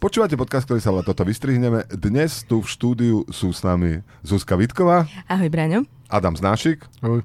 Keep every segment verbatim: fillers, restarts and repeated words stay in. Počúvate podcast, ktorý sa volá Toto vystrihneme. Dnes tu v štúdiu sú s nami Zuzka Vitková. Ahoj, Braňo. Adam Znášik. Ahoj.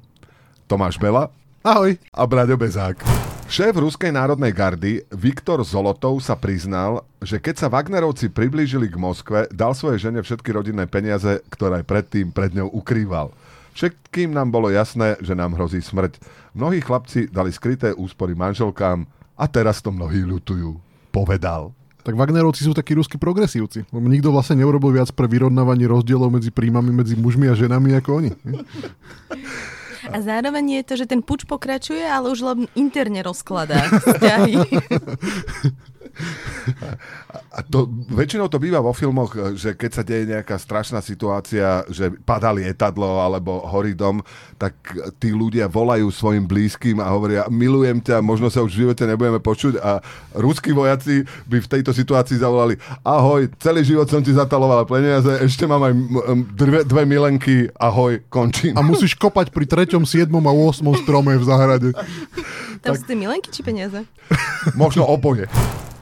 Tomáš Bela. Ahoj. A Braňo Bezák. Šéf Ruskej národnej gardy Viktor Zolotov sa priznal, že keď sa Wagnerovci priblížili k Moskve, dal svojej žene všetky rodinné peniaze, ktoré predtým pred ňou ukrýval. Všetkým nám bolo jasné, že nám hrozí smrť. Mnohí chlapci dali skryté úspory manželkám a teraz to mnohí ľutujú, povedal. Tak Wagnerovci sú takí ruskí progresívci. Nikto vlastne neurobil viac pre vyrovnávanie rozdielov medzi príjmami, medzi mužmi a ženami ako oni. A zároveň je to, že ten puč pokračuje, ale už len interne rozkladá vzťahy. A to, väčšinou to býva vo filmoch, že keď sa deje nejaká strašná situácia, že padá lietadlo alebo horí dom, tak tí ľudia volajú svojim blízkym a hovoria, milujem ťa, možno sa už v živote nebudeme počuť, a ruskí vojaci by v tejto situácii zavolali, ahoj, celý život som ti zataloval peniaze, ešte mám aj dve, dve milenky, ahoj, končím. A musíš kopať pri treťom, siedmom a ôsmom strome v záhrade. Tam tak... sú tie milenky či peniaze? Možno oboje.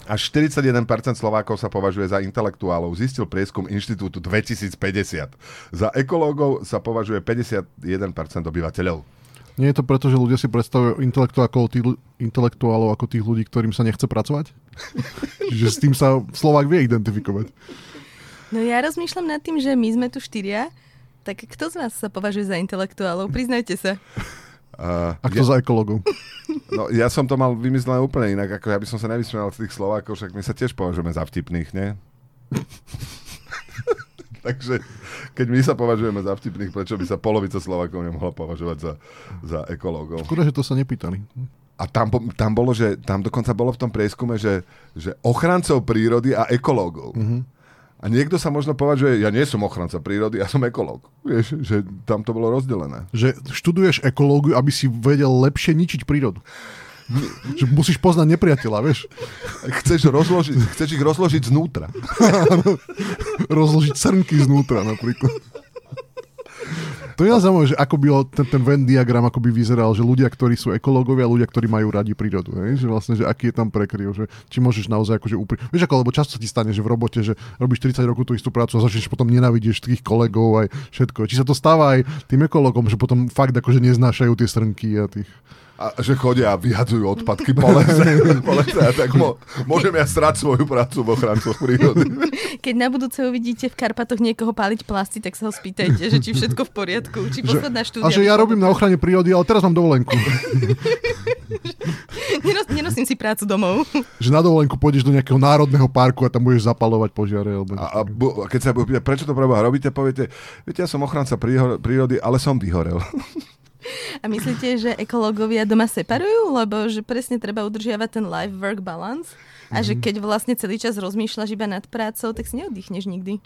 Až štyridsaťjeden percent Slovákov sa považuje za intelektuálov, zistil prieskum Inštitútu dvetisícpäťdesiat. Za ekológov sa považuje päťdesiatjeden percent obyvateľov. Nie je to preto, že ľudia si predstavujú intelektuálov ako tých ľudí, ktorým sa nechce pracovať? Že s tým sa Slovák vie identifikovať. No ja rozmýšľam nad tým, že my sme tu štyria, tak kto z vás sa považuje za intelektuálov? Priznajte sa. Uh, A kto ja, za ekológov? No ja som to mal vymyslené úplne inak, ako ja by som sa nevysmial z tých Slovákov, však my sa tiež považujeme za vtipných, nie? Takže keď my sa považujeme za vtipných, prečo by sa polovica Slovákov nemohla považovať za, za ekológov? Škoda, že to sa nepýtali. A tam, tam bolo, že tam dokonca bolo v tom prieskume, že, že ochrancov prírody a ekológov. Uh-huh. A niekto sa možno považuje, ja nie som ochranca prírody, ja som ekológ. Vieš, že tam to bolo rozdelené. Že študuješ ekológiu, aby si vedel lepšie ničiť prírodu. Že musíš poznať nepriateľa, vieš. Chceš, rozložiť, chceš ich rozložiť znútra. Rozložiť srnky znútra napríklad. To je zaujímavé, že ako by ten, ten Venn diagram ako by vyzeral, že ľudia, ktorí sú ekológovia, ľudia, ktorí majú radi prírodu, ne? Že vlastne, že aký je tam prekryv, že či môžeš naozaj akože úprimne. Vieš ako, lebo často ti stane, že v robote, že robíš tridsať rokov tú istú prácu a začneš potom nenávidieť tých kolegov aj všetko. Či sa to stáva aj tým ekológom, že potom fakt akože neznášajú tie srnky a tých a že chodia a vyhadzujú odpadky po lese, po lese a tak mo, môžem ja strať svoju prácu v ochrancoch prírody. Keď na budúce uvidíte v Karpatoch niekoho páliť plasty, tak sa ho spýtajte, že či všetko v poriadku, či posledná štúdia. A že ja robím na ochrane prírody, ale teraz mám dovolenku. Nenos, nenosím si prácu domov. Že na dovolenku pôjdeš do nejakého národného parku a tam budeš zapalovať požiare. Alebo... A, a, bu, a keď sa budú pýtať, prečo to preboha robíte, poviete, viete, ja som ochranca prírody, ale som vyhorel. A myslíte, že ekológovia doma separujú? Lebo že presne treba udržiavať ten life-work balance a že keď vlastne celý čas rozmýšľaš iba nad prácou, tak si neoddychneš nikdy.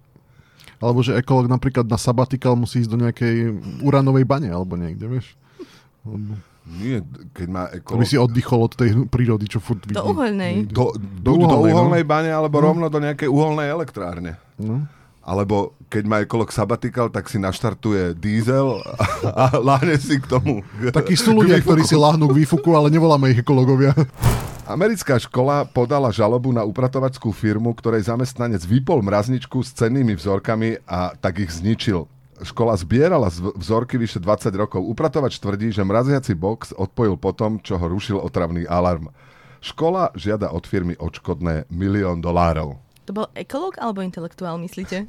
Alebo že ekológ napríklad na sabatikál musí ísť do nejakej uránovej bane alebo niekde, vieš? Alebo... Nie, keď má ekológ... Aby si oddychol od tej prírody, čo furt vidí. Do uholnej. Do, do, do, do uholnej no? bane alebo rovno do nejakej uholnej elektrárne. No. Alebo keď má ekolog sabatikal, tak si naštartuje diesel a, a láhne si k tomu. Takí sú ľudia, ktorí si láhnú k výfuku, ale nevoláme ich ekologovia. Americká škola podala žalobu na upratovačskú firmu, ktorej zamestnanec vypol mrazničku s cennými vzorkami a tak ich zničil. Škola zbierala vzorky vyše dvadsať rokov. Upratovač tvrdí, že mraziaci box odpojil potom, čo ho rušil otravný alarm. Škola žiada od firmy odškodné milión dolárov. To bol ekológ alebo intelektuál, myslíte?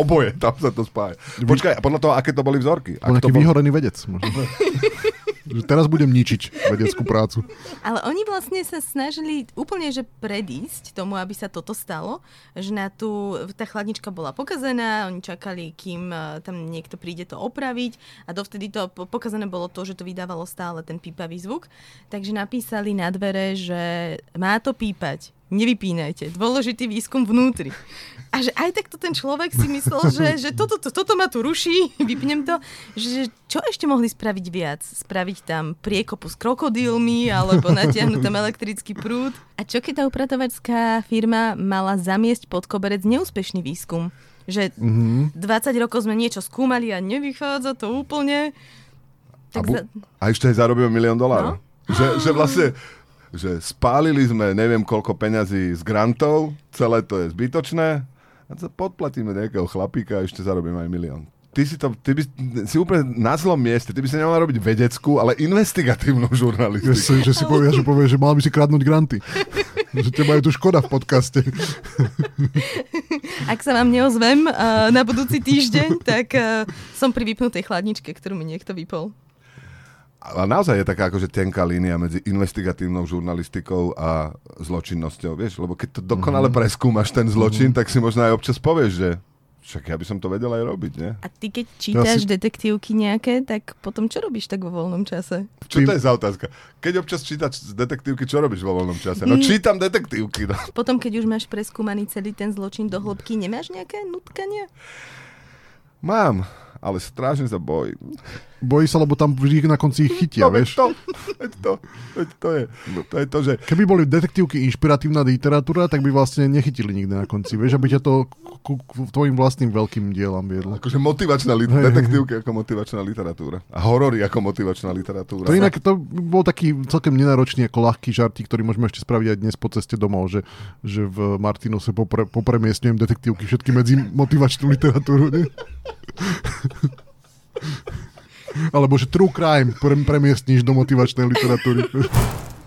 Oboje, tam sa to spája. Počkaj, podľa toho, aké to boli vzorky. Bol nejaký bol... vyhorený vedec. Možno. Teraz budem ničiť vedeckú prácu. Ale oni vlastne sa snažili úplne že predísť tomu, aby sa toto stalo. Že na tú, tá chladnička bola pokazená, oni čakali, kým tam niekto príde to opraviť. A dovtedy to pokazené bolo to, že to vydávalo stále ten pípavý zvuk. Takže napísali na dvere, že má to pípať. Nevypínajte, dôležitý výskum vnútri. A že aj takto ten človek si myslel, že, že toto, to, toto ma tu ruší, vypnem to, že čo ešte mohli spraviť viac? Spraviť tam priekopu s krokodílmi alebo natiahnuť tam elektrický prúd? A čo keď tá upratovačská firma mala zamiesť pod koberec neúspešný výskum? Že mm-hmm. dvadsať rokov sme niečo skúmali a nevychádza to úplne. Tak a, bu- za... a ešte aj zarobil milión dolárov. No? Že, že vlastne... že spálili sme neviem koľko peňazí z grantov, celé to je zbytočné a podplatíme nejakého chlapíka a ešte zarobím aj milión. Ty si to, ty by si úplne na zlom mieste, ty by si nemal robiť vedeckú, ale investigatívnu žurnalistiku. Yes, že si povieš, že povieš, že mal by si kradnúť granty. Že teba je tu škoda v podcaste. Ak sa vám neozvem uh, na budúci týždeň, tak uh, som pri vypnutej chladničke, ktorú mi niekto vypol. Ale naozaj je taká akože tenká línia medzi investigatívnou žurnalistikou a zločinnosťou, vieš? Lebo keď to dokonale preskúmaš ten zločin, mm-hmm. tak si možno aj občas povieš, že však ja by som to vedel aj robiť, ne? A ty keď čítaš si... detektívky nejaké, tak potom čo robíš tak vo voľnom čase? Čo to je za otázka? Keď občas čítaš detektívky, čo robíš vo voľnom čase? No čítam detektívky. No. Potom, keď už máš preskúmaný celý ten zločin do hĺbky, nemáš nejaké nutkanie? Mám, ale strašne sa bojím. Bojí sa, lebo tam vždy na konci ich chytia, no, vieš? To, veď to, veď to je. To je to, že... Keby boli detektívky inšpiratívna literatúra, tak by vlastne nechytili nikde na konci, vieš? Aby ťa to k, k tvojim vlastným veľkým dielom viedlo. Akože motivačná li- detektívky ako motivačná literatúra. A horory ako motivačná literatúra. To inak to bol taký celkem nenáročný ako ľahký žartík, ktorý môžeme ešte spraviť aj dnes po ceste domov, že, že v Martinuse popre, popremiestňujem detektívky všetky medzi motivačnú literatúru. Ne? Alebo že true crime pre- premiestníš do motivačnej literatúry.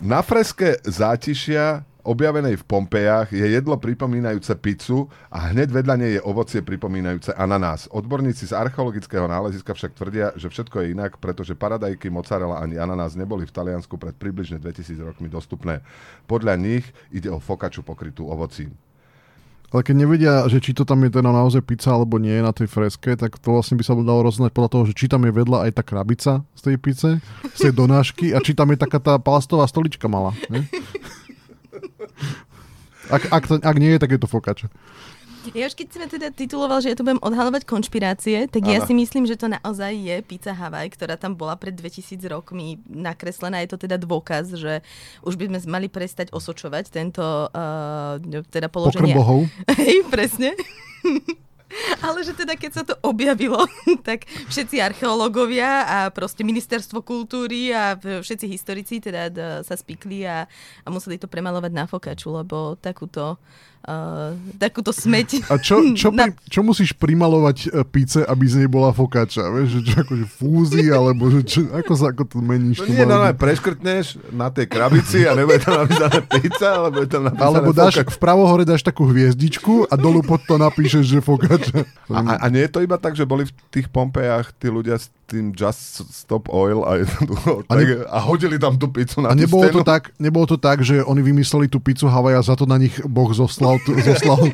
Na freske zátišia objavenej v Pompejách je jedlo pripomínajúce pizzu a hneď vedľa nej je ovocie pripomínajúce ananás. Odborníci z archeologického náleziska však tvrdia, že všetko je inak, pretože paradajky, mozzarella ani ananás neboli v Taliansku pred približne dvetisíc rokmi dostupné. Podľa nich ide o fokaču pokrytú ovocím. Ale keď nevedia, že či to tam je teda naozaj pizza alebo nie na tej freske, tak to vlastne by sa dalo roznať podľa toho, že či tam je vedľa aj tá krabica z tej pizze, z tej donášky a či tam je taká tá plastová stolička malá. Ne? Ak, ak, ak nie je, tak je to fokača. Ja už keď si ma teda tituloval, že ja tu budem odhalovať konšpirácie, tak Aha. ja si myslím, že to naozaj je pizza Havaj, ktorá tam bola pred dvetisíc rokmi nakreslená. Je to teda dôkaz, že už by sme mali prestať osočovať tento uh, teda položenie... Pokrm bohov. Hej, presne. Ale že teda keď sa to objavilo, tak všetci archeológovia a proste ministerstvo kultúry a všetci historici teda sa spikli a, a museli to premalovať na fokaču, lebo takúto, uh, takúto smeť... A čo, čo, na... pri, čo musíš primalovať píce, aby z nej bola fokača? Vieš, že čo, akože fúzi, alebo že čo, ako sa ako to meníš? No nie, no ne, preškrtneš na tej krabici a nebude tam napísané píca, alebo je tam napísané alebo dáš, v pravohore dáš takú hviezdičku a dolu pod to napíšeš, že fokača. A, a, a nie je to iba tak, že boli v tých Pompejách tí ľudia s tým Just Stop Oil a, jednoducho, a, ne, tak, a hodili tam tú pizzu na a tú nebolo stenu? To tak, nebolo to tak, že oni vymysleli tú pizzu Havaja a za to na nich Boh zoslal... T- zoslal.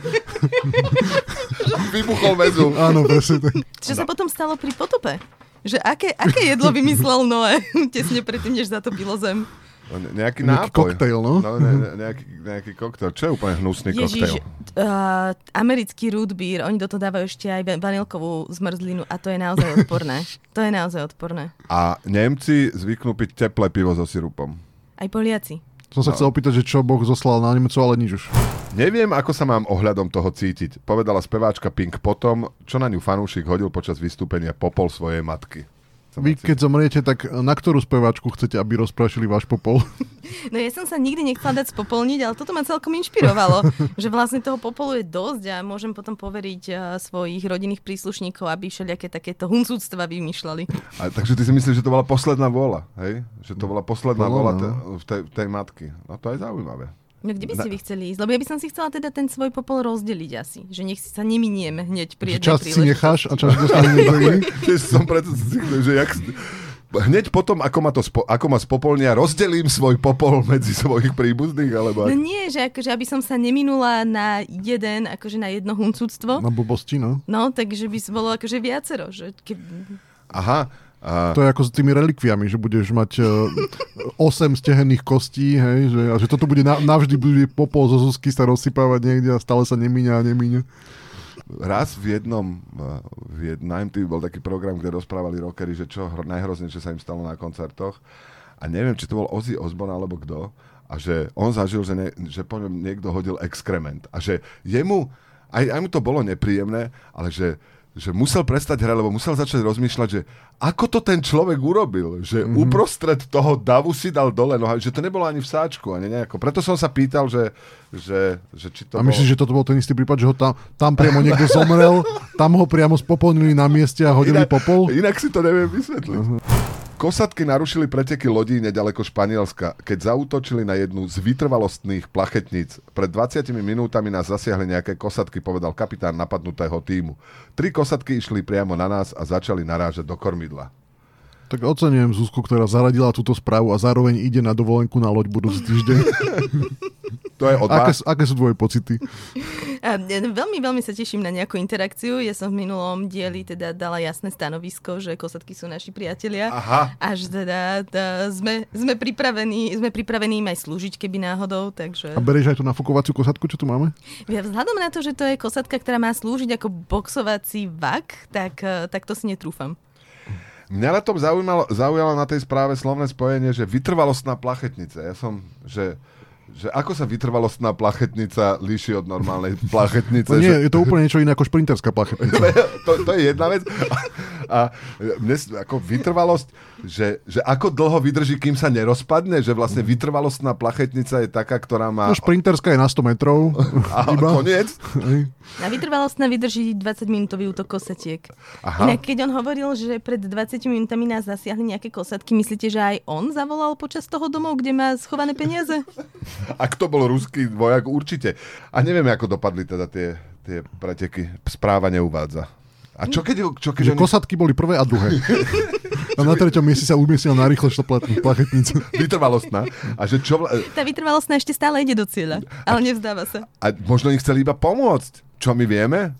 Vybuchol väzu. Áno, presne tak. Čo sa potom stalo pri potope? Že aké, aké jedlo vymyslel Noé tesne predtým, než zatopilo zem? Nejaký nápoj. Nejaký koktejl, no? no ne, ne, nejaký, nejaký koktejl. Čo je úplne hnusný koktejl? Ježiš, uh, americký root beer, oni do toho dávajú ešte aj vanilkovú zmrzlinu a to je naozaj odporné. To je naozaj odporné. A Nemci zvyknú piť teplé pivo so sirupom. Aj Poliaci. Som sa chcel opýtať, že čo Boh zoslal na Nemcov, ale nič už. Neviem, ako sa mám ohľadom toho cítiť, povedala speváčka Pink potom, čo na ňu fanúšik hodil počas vystúpenia popol svojej matky. Vy, keď zomriete, tak na ktorú speváčku chcete, aby rozprášili váš popol? No ja som sa nikdy nechcela dať spopolniť, ale toto ma celkom inšpirovalo, že vlastne toho popolu je dosť a môžem potom poveriť uh, svojich rodinných príslušníkov, aby všelijaké takéto huncúctva vymýšľali. A, takže ty si myslíš, že to bola posledná vôľa, hej? Že to bola posledná vôľa te, v tej, tej matky. No to je zaujímavé. No kde by ste vy chceli ísť? Lebo ja by som si chcela teda ten svoj popol rozdeliť asi. Že nech sa neminieme hneď pri jednej príležitosti. Časť si necháš a časť dostaneme do iných. Som preto zvyklý, že jak... Hneď potom, ako ma, to spo, ako ma spopolnia, rozdelím svoj popol medzi svojich príbuzných, alebo... No nie, že akože aby som sa neminula na jeden, akože na jedno huncúctvo. Na blbosti, no. No, takže by bolo akože viacero, že... Ke... Aha, A... To je ako s tými relikviami, že budeš mať osem stehenných kostí, hej, že, a že toto bude na, navždy bude popol zo Zuzky sa rozsypávať niekde a stále sa nemíňa a nemíňa. Raz v jednom, v jednom em té vé bol taký program, kde rozprávali rockery, že čo najhroznejšie sa im stalo na koncertoch a neviem, či to bol Ozzy Osbourne alebo kto a že on zažil, že, ne, že po ňom niekto hodil exkrement a že jemu, aj, aj mu to bolo nepríjemné, ale že že musel prestať hrať, lebo musel začať rozmýšľať, že ako to ten človek urobil, že mm-hmm. uprostred toho davu si dal dole noha, že to nebolo ani v sáčku, ani nejako. Preto som sa pýtal, že, že, že či to A myslíš, bol... že toto bol ten istý prípad, že ho tam, tam priamo niekto zomrel, tam ho priamo spopolnili na mieste a hodili inak, popol? Inak si to neviem vysvetliť. Uh-huh. Kosatky narušili preteky lodí neďaleko Španielska, keď zaútočili na jednu z vytrvalostných plachetníc. Pred dvadsiatimi minútami nás zasiahli nejaké kosatky, povedal kapitán napadnutého tímu. Tri kosatky išli priamo na nás a začali narážať do kormidla. Tak oceňujem Zuzku, ktorá zaradila túto správu a zároveň ide na dovolenku na loď budúci týždeň. To je odvá... aké, aké sú tvoje pocity? A, veľmi, veľmi sa teším na nejakú interakciu. Ja som v minulom dieli teda dala jasné stanovisko, že kosatky sú naši priatelia. Aha. Až teda tá, sme, sme pripravení sme pripravení im aj slúžiť, keby náhodou. Takže... A berieš aj tú nafukovaciu kosatku, čo tu máme? Ja vzhľadom na to, že to je kosatka, ktorá má slúžiť ako boxovací vak, tak, tak to si netrúfam. Mňa na tom zaujalo, zaujalo na tej správe slovné spojenie, že vytrvalostná plachetnica. Ja som, že... Že ako sa vytrvalostná plachetnica líši od normálnej plachetnice? Nie, že... je to úplne niečo iné ako šprinterská plachetnica. to, to je jedna vec. A mne ako vytrvalosť, že, že ako dlho vydrží, kým sa nerozpadne, že vlastne vytrvalostná plachetnica je taká, ktorá má... No šprinterská je na sto metrov. A koniec. A vytrvalostná vydrží dvadsaťminútový útok kosatiek. Aha. Inak keď on hovoril, že pred dvadsiatimi minútami nás zasiahli nejaké kosatky, myslíte, že aj on zavolal počas toho domov, kde má schované peniaze? Ak to bol ruský vojak, určite. A nevieme, ako dopadli teda tie, tie preteky. Správa neuvádza. A čo keď... Čo keď že oni... Kosatky boli prvé a druhé. A na treťom mieste sa umiestnila na rýchlo plachetnica. Vytrvalostná. A že čo... Tá vytrvalostná ešte stále ide do cieľa, ale nevzdáva sa. A možno im chceli iba pomôcť. Čo my vieme?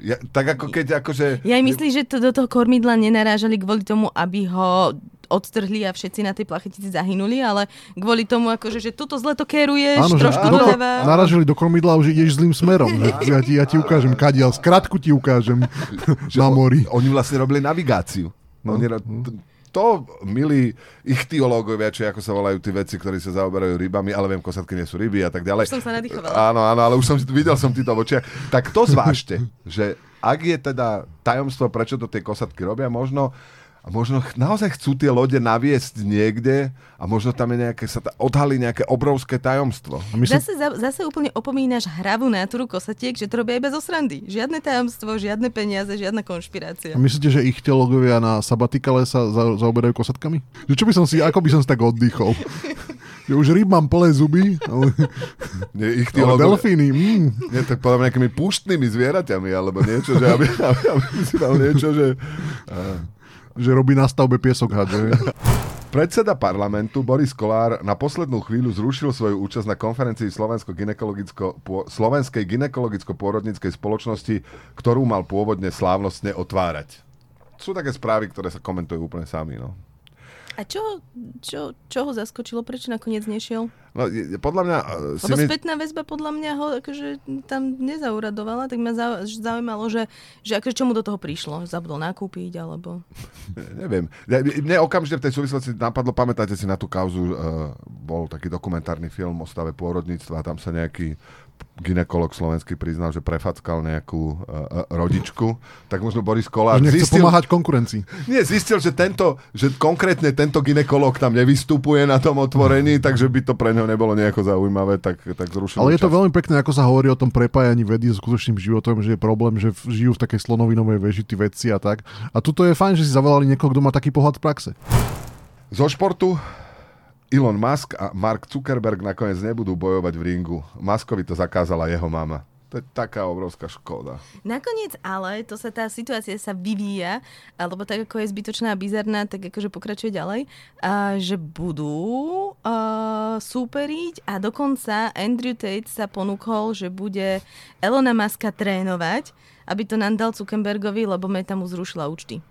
Ja, tak ako keď akože... Ja myslím, že to do toho kormidla nenarážali kvôli tomu, aby ho... odtrhli a všetci na tej plachetici zahynuli, ale kvôli tomu, akože, že toto zle to kéruješ, áno, trošku doľava. Naražili do kormidla a už ideš zlým smerom. Ja ti, ja ti ukážem kadiaľ, skratku ti ukážem na mori. Oni vlastne robili navigáciu. No. Oni, to, milí ichtiológovia, či ako sa volajú tí veci, ktorí sa zaoberajú rybami, ale viem, kosatky nie sú ryby a tak ďalej. Už som sa nadýchovala. Áno, áno, ale už som videl som týto v očiach. Tak to zvážte, že ak je teda tajomstvo, prečo to tie kosatky robia, možno A možno naozaj chcú tie lode naviesť niekde a možno tam je nejaké, sa ta, odhalí nejaké obrovské tajomstvo. Myslím... Zase, zase úplne opomínaš hravú náturu kosatiek, že to robia iba zo srandy. Žiadne tajomstvo, žiadne peniaze, žiadna konšpirácia. A myslíte, že ich teológovia na sabatikale sa za, zaoberajú kosatkami? Že čo by som si, ako by som si tak oddychol? Ja už ryb mám plné zuby, ale, nie, ich ale delfíny. Mm. Nie, tak podľa nejakými púštnymi zvieraťami, alebo niečo, že aby, aby, aby si mal niečo, že... A... že robí na stavbe piesok hádže. Predseda parlamentu Boris Kollár na poslednú chvíľu zrušil svoju účasť na konferencii Slovenskej gynekologicko-pôrodníckej spoločnosti, ktorú mal pôvodne slávnostne otvárať. Sú také správy, ktoré sa komentujú úplne sami, no. A čo, čo, čo ho zaskočilo? Prečo nakoniec nešiel? No, je, podľa mňa... Lebo mi... spätná väzba podľa mňa ho akože tam nezauradovala, tak ma zaujímalo, že, že akože čo mu do toho prišlo? Zabudol nakúpiť, alebo... Neviem. Mne okamžite v tej súvislosti napadlo, pamätáte si na tú kauzu, uh, bol taký dokumentárny film o stave pôrodníctva a tam sa nejaký gynekolog slovenský priznal, že prefackal nejakú uh, rodičku, tak možno Boris Kollár zistil... pomáhať konkurencii. Nie, zistil, že tento, že konkrétne tento gynekolog tam nevystupuje na tom otvorení, takže by to pre neho nebolo nejako zaujímavé, tak, tak zrušil. Ale je čas. To veľmi pekné, ako sa hovorí o tom prepájaní vedy so skutočným životom, že je problém, že žijú v takej slonovinovej veži tí vedci a tak. A tuto je fajn, že si zavolali niekoho, kto má taký pohľad v praxe. Zo športu Elon Musk a Mark Zuckerberg nakoniec nebudú bojovať v ringu. Muskovi to zakázala jeho mama. To je taká obrovská škoda. Nakoniec ale, to sa tá situácia sa vyvíja, alebo tak ako je zbytočná a bizarná, tak akože pokračuje ďalej, a že budú a, súperiť a dokonca Andrew Tate sa ponúkol, že bude Elona Muska trénovať, aby to nám dal Zuckerbergovi, lebo Meta mu zrušila účty.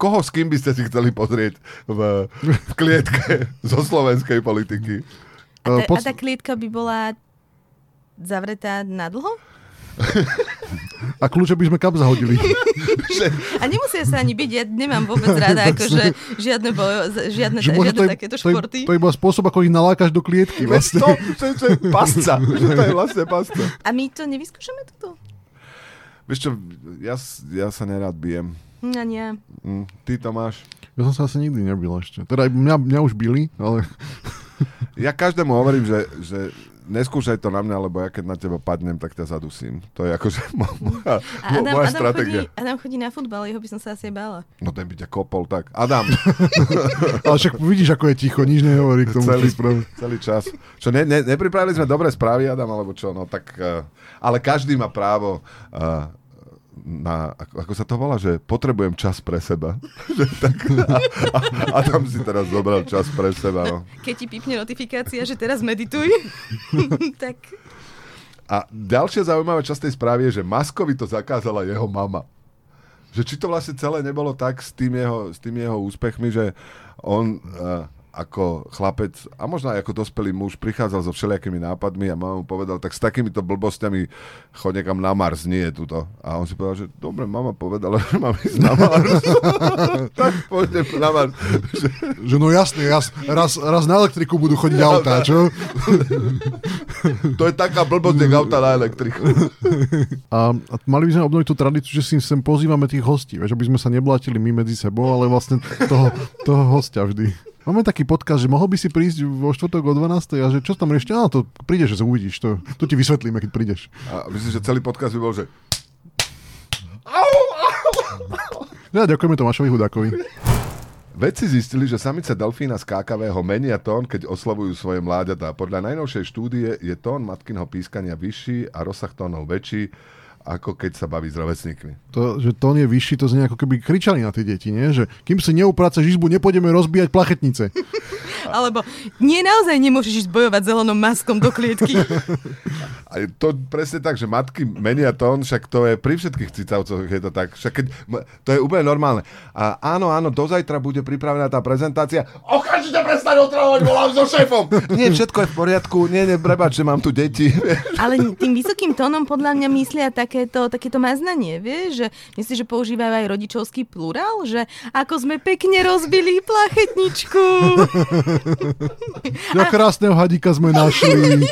Koho s kým by ste si chceli pozrieť v, v klietke zo slovenskej politiky? A, ta, a tá klietka by bola zavretá na dlho? A kľúče by sme kam zahodili. A nemusia sa ani byť, ja nemám vôbec rada akože žiadne bojo, žiadne, že žiadne to je, takéto športy. To je, to je iba spôsob, ako ich nalákaš do klietky. Vlastne. To, to, je, to je pasca. To je vlastne pasca. A my to nevyskúšame toto? Vieš čo, ja, ja sa nerad bijem. Ja nie. Ty, Tomáš? Ja som sa asi nikdy nebil ešte. Teda mňa, mňa už bili, ale... Ja každému hovorím, že, že neskúšaj to na mňa, lebo ja keď na teba padnem, tak ťa zadusím. To je akože moja, Adam, moja Adam stratégia. Chodí, Adam chodí na futbal, jeho by som sa asi bála. No ten by ťa kopol, tak. Adam! Ale však vidíš, ako je ticho, nič nehovorí k tomu. Celý, celý čas. Čo, ne, ne, nepripravili sme dobré správy, Adam, alebo čo? No tak, uh, ale každý má právo... Uh, na, ako, ako sa to volá, že potrebujem čas pre seba. Tak, a, a, a tam si teraz zobral čas pre seba. No. Keď ti pípne notifikácia, že teraz medituj, tak... A ďalšia zaujímavá časť tej správy je, že Muskovi to zakázala jeho mama. Že či to vlastne celé nebolo tak s tým jeho, s tým jeho úspechmi, že on... Uh, ako chlapec a možno aj ako dospelý muž prichádzal so všelijakými nápadmi a mama mu povedal, tak s takýmito blbostiami choď niekam na Mars, nie je tuto. A on si povedal, že dobre, mama povedala, že mám ísť na Mars. Tak poďme na Mars. Že, že no jasne, raz, raz, raz na elektriku budú chodiť autá, čo? To je taká blbosť, jak autá na elektriku. A, a mali by sme obnoviť tú tradíciu, že si sem pozývame tých hostí, veď, aby sme sa neblátili my medzi sebou, ale vlastne toho, toho hostia vždy. Máme taký podcast, že mohol by si prísť vo štvrtok o dvanástej a že čo tam riešite? Áno, to prídeš, že sa uvidíš, to, to ti vysvetlíme, keď prídeš. A myslím, že celý podcast by bol, že... Ja ďakujeme Tomášovi Hudákovi. Vedci zistili, že samice delfína z kákavého menia tón, keď oslavujú svoje mláďatá. Podľa najnovšej štúdie je tón matkynho pískania vyšší a rozsah tónov väčší, ako keď sa baví s rovesníkmi. To, že tón je vyšší, to znie ako keby kričali na tie deti, nie? Že kým si neupráceš izbu, nepôjdeme rozbíjať plachetnice. Alebo nie, naozaj nemôžeš ísť bojovať zelenou maskom do klietky. A to presne tak, že matky menia tón, však to je pri všetkých cicavcoch, je to tak. Však keď, to je úplne normálne. A áno, áno, dozajtra bude pripravená tá prezentácia. Okamžite prestaň otravovať, volám so šéfom. Nie, všetko je v poriadku. Nie, neprebáč, že mám tu deti. Ale tým vysokým tónom podľa mňa myslia tak Takéto, takéto maznanie, vieš, že myslíš, že používajú aj rodičovský plurál, že ako sme pekne rozbili plachetničku. Ja krásneho hadíka sme našli,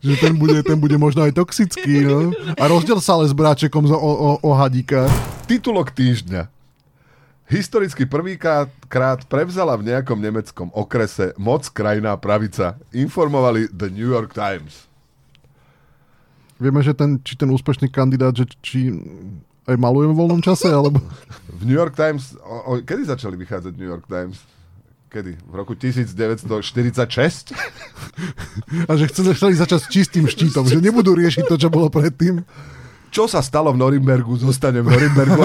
že ten bude, ten bude možno aj toxický, no? A rozdiel sa ale s bráčekom o, o, o hadíka. Titulok týždňa. Historicky prvýkrát krát prevzala v nejakom nemeckom okrese moc krajná pravica. Informovali The New York Times. Vieme, že ten, či ten úspešný kandidát, že či aj malujeme v voľnom čase, alebo... V New York Times... O, o, kedy začali vychádzať New York Times? Kedy? V roku devätnásť štyridsaťšesť? A že chceli začať s čistým štítom, že nebudú riešiť to, čo bolo predtým. Čo sa stalo v Norimbergu, zostane v Norimbergu.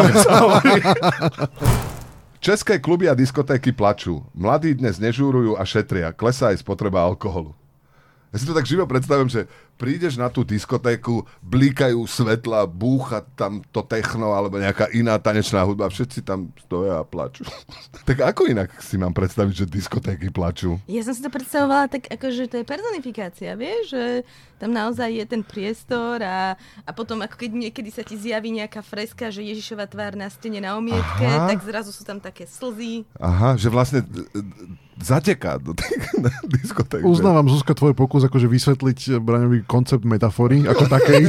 České kluby a diskotéky plačú. Mladí dnes nežúrujú a šetria. Klesá aj spotreba alkoholu. Ja si to tak živo predstavím, že prídeš na tú diskotéku, blíkajú svetla, búcha tam to techno alebo nejaká iná tanečná hudba, všetci tam stoja a plačú. Tak ako inak si mám predstaviť, že diskotéky plačú? Ja som si to predstavovala tak, akože to je personifikácia, vieš, že tam naozaj je ten priestor a, a potom ako keď niekedy sa ti zjaví nejaká freska, že Ježišova tvár na stene na omietke, aha, tak zrazu sú tam také slzy. Aha, že vlastne... zateká do tej diskotéky. Uznávam, Zuzka, tvoj pokus akože vysvetliť Braňovi koncept metafory ako takej.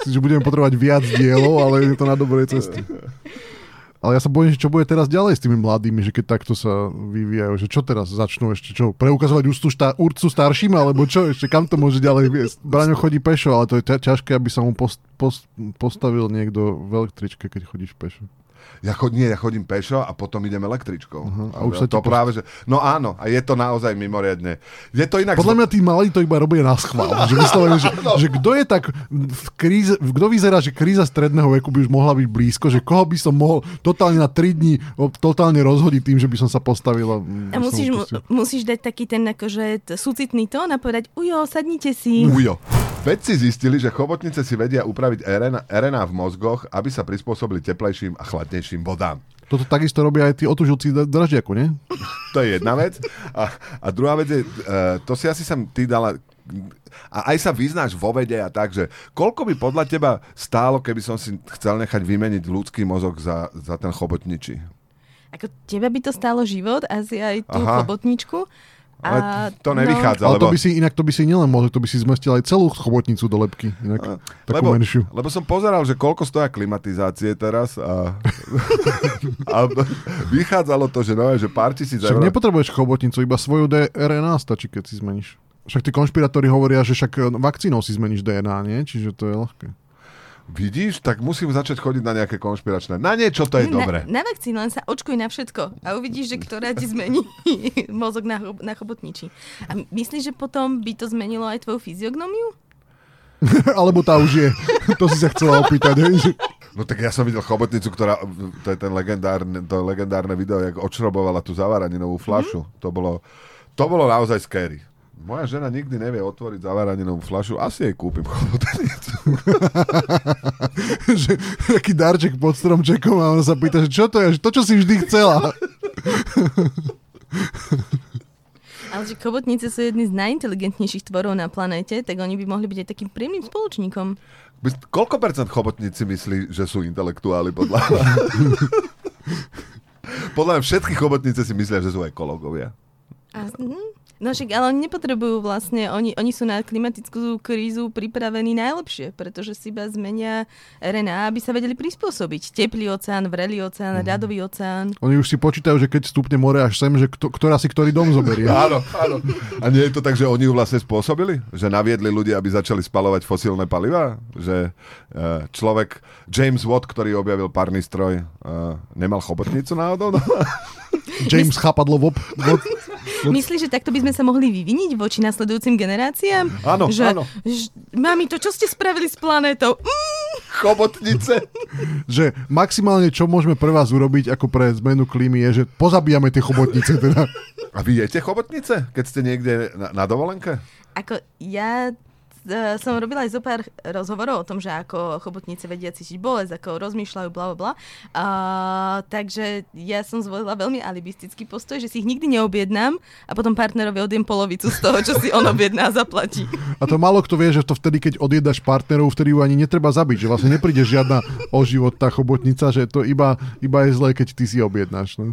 Myslím, že budeme potrebovať viac dielov, ale je to na dobrej ceste. Ale ja sa bojím, čo bude teraz ďalej s tými mladými, že keď takto sa vyvíjajú, že čo teraz začnú ešte, čo, preukazovať ústu štá, úrcu starším, alebo čo ešte, kam to môže ďalej viesť? Braňo chodí pešo, ale to je ťažké, aby sa mu post, post, postavil niekto v električke, keď chodíš pešo. Ja chod, nie, ja chodím pešo a potom idem električkou. Uh-huh. A už sa to post... práve, že... No áno, a je to naozaj mimoriadne. Je to inak... Podľa mňa tí malí to iba robia na schvál. Že vyslovene, že, no. že kto je tak v kríze, kto vyzerá, že kríza stredného veku by už mohla byť blízko, že koho by som mohol totálne na tri dni totálne rozhodiť tým, že by som sa postavil. A, a musíš, mu, musíš dať taký ten akože súcitný tón a povedať ujo, sadnite si. Ujo. Vedci zistili, že chobotnice si vedia upraviť er en á v mozgoch, aby sa prispôsobili teplejším a chladnejším vodám. Toto takisto robia aj tí otužilci dražďaku, nie? To je jedna vec. A, a druhá vec je, uh, to si asi som ty dala... A aj sa vyznáš vo vede a tak, že koľko by podľa teba stálo, keby som si chcel nechať vymeniť ľudský mozog za, za ten chobotničí? Ako teba by to stálo život, asi aj tú Aha. chobotničku. Ale to nevychádza. No. Ale to by si, inak to by si nielen mohol, to by si zmestil aj celú chobotnicu do lebky. Inak, a, takú lebo, menšiu. Lebo som pozeral, že koľko stoja klimatizácie teraz a, a vychádzalo to, že, no, že pár tisíc eur. Však nepotrebuješ chobotnicu, iba svoju dé er en á stačí, keď si zmeníš. Však tí konšpirátori hovoria, že však vakcínou si zmeníš dé en á, nie? Čiže to je ľahké. Vidíš, tak musím začať chodiť na nejaké konšpiračné. Na niečo to je na, dobre. Na vakcín len sa očkuj na všetko a uvidíš, že ktorá ti zmení mozog na, na chobotniči. A myslíš, že potom by to zmenilo aj tvoju fyziognómiu? Alebo tá už je. To si sa chcela opýtať. Hej? No tak ja som videl chobotnicu, ktorá, to je ten legendárne, to legendárne video, jak odšrobovala tú zavaraninovú fľašu. Mm-hmm. To bolo, to bolo naozaj scary. Moja žena nikdy nevie otvoriť zavaraninovú fľašu. Asi jej kúpim chobotnicu. Že, taký darček pod stromčekom a ona sa pýta, že čo to je? To, čo si vždy chcela. Ale že chobotnice sú jedni z najinteligentnejších tvorov na planéte, tak oni by mohli byť aj takým príjemným spoločníkom. Koľko percent chobotníci myslí, že sú intelektuáli podľa mňa? Podľa mňa všetky chobotnice si myslia, že sú aj ekológovia. A no však, ale oni nepotrebujú vlastne, oni, oni sú na klimatickú krízu pripravení najlepšie, pretože si iba zmenia er en á, aby sa vedeli prispôsobiť. Teplý oceán, vrelý oceán, mm. ľadový oceán. Oni už si počítajú, že keď stúpne more až sem, že kto, ktorá si ktorý dom zoberie. Áno, áno. A nie je to tak, že oni ju vlastne spôsobili? Že naviedli ľudia, aby začali spaľovať fosílne palivá? Že človek, James Watt, ktorý objavil parný stroj, nemal chobotnicu náhodou? James chápadlo Watt. Myslíš, že takto by sme sa mohli vyviniť voči nasledujúcim generáciám? Áno, že, áno. Že, mami, to čo ste spravili s planétou? Mm! Chobotnice. Že maximálne, čo môžeme pre vás urobiť ako pre zmenu klímy, je, že pozabíjame tie chobotnice. Teda. A vy jete chobotnice, keď ste niekde na, na dovolenke? Ako ja uh, som robila aj zo pár rozhovorov o tom, že ako chobotnice vedia cítiť bolesť, ako rozmýšľajú, blablabla. Uh, takže ja som zvolila veľmi alibistický postoj, že si ich nikdy neobjednám a potom partnerovi odjem polovicu z toho, čo si on objedná a zaplatí. A to málo kto vie, že to vtedy, keď odjedaš partnerov, vtedy ju ani netreba zabiť, že vlastne nepríde žiadna o život tá chobotnica, že to iba, iba je zlé, keď ty si objednáš. No?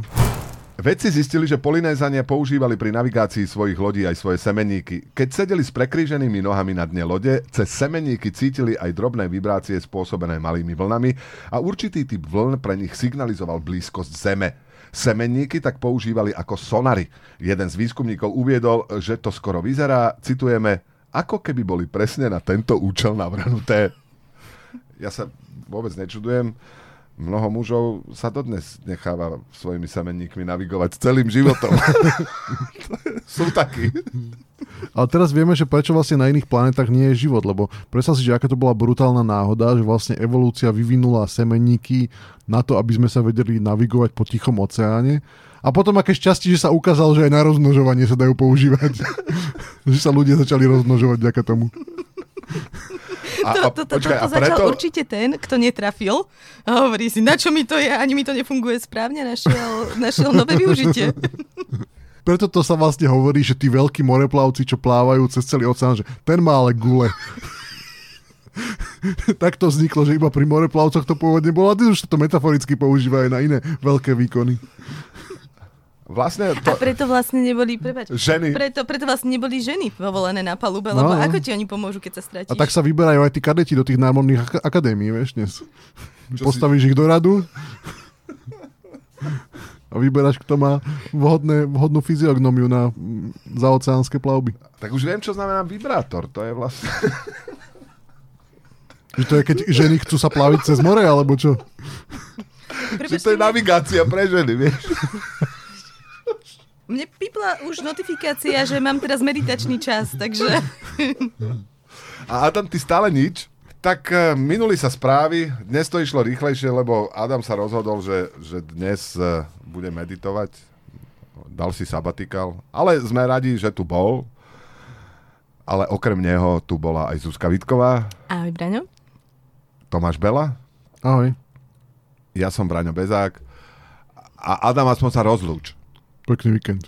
Vedci zistili, že Polynézania používali pri navigácii svojich lodí aj svoje semeníky. Keď sedeli s prekríženými nohami na dne lode, cez semeníky cítili aj drobné vibrácie spôsobené malými vlnami a určitý typ vln pre nich signalizoval blízkosť zeme. Semeníky tak používali ako sonary. Jeden z výskumníkov uviedol, že to skoro vyzerá, citujeme, ako keby boli presne na tento účel navrhnuté. Ja sa vôbec nečudujem. Mnoho mužov sa dodnes necháva svojimi semenníkmi navigovať celým životom. Sú takí. Ale teraz vieme, že prečo vlastne na iných planetách nie je život, lebo predstav si, že aká to bola brutálna náhoda, že vlastne evolúcia vyvinula semenníky na to, aby sme sa vedeli navigovať po tichom oceáne. A potom aké šťastie, že sa ukázalo, že aj na rozmnožovanie sa dajú používať. Že sa ľudia začali rozmnožovať vďaka tomu. A, a, to, to, počkaj, toto a preto... začal určite ten, kto netrafil. A hovorí si, na čo mi to je, ani mi to nefunguje správne, našiel, našiel nové využitie. Preto to sa vlastne hovorí, že tí veľkí moreplavci, čo plávajú cez celý oceán, že ten má ale gule. Tak to vzniklo, že iba pri moreplavcoch to pôvodne bolo, a ty už to metaforicky používajú na iné veľké výkony. Vlastne to... A preto vlastne neboli prepáč, ženy. Preto, preto vlastne neboli ženy povolené na palube, lebo no. Ako ti oni pomôžu, keď sa stratíš? A tak sa vyberajú aj tí kadeti do tých námorných ak- akadémií, vieš, dnes. Čo postavíš si... ich do radu a vyberáš, kto má vhodné, vhodnú fyziognomiu na zaoceánske plavby. Tak už viem, čo znamená vibrátor. To je vlastne... Že to je, keď ženy chcú sa plaviť cez more, alebo čo? Prepač, že to je navigácia pre ženy, vieš. Mne pipla už notifikácia, že mám teraz meditačný čas, takže... A Adam, ty stále nič? Tak minuli sa správy, dnes to išlo rýchlejšie, lebo Adam sa rozhodol, že, že dnes bude meditovať. Dal si sabatikál, ale sme radi, že tu bol. Ale okrem neho tu bola aj Zuzka Vitková. Ahoj, Braňo. Tomáš Bela. Ahoj. Ja som Braňo Bezák. A Adam, aspoň sa rozlúč. Pekný víkend.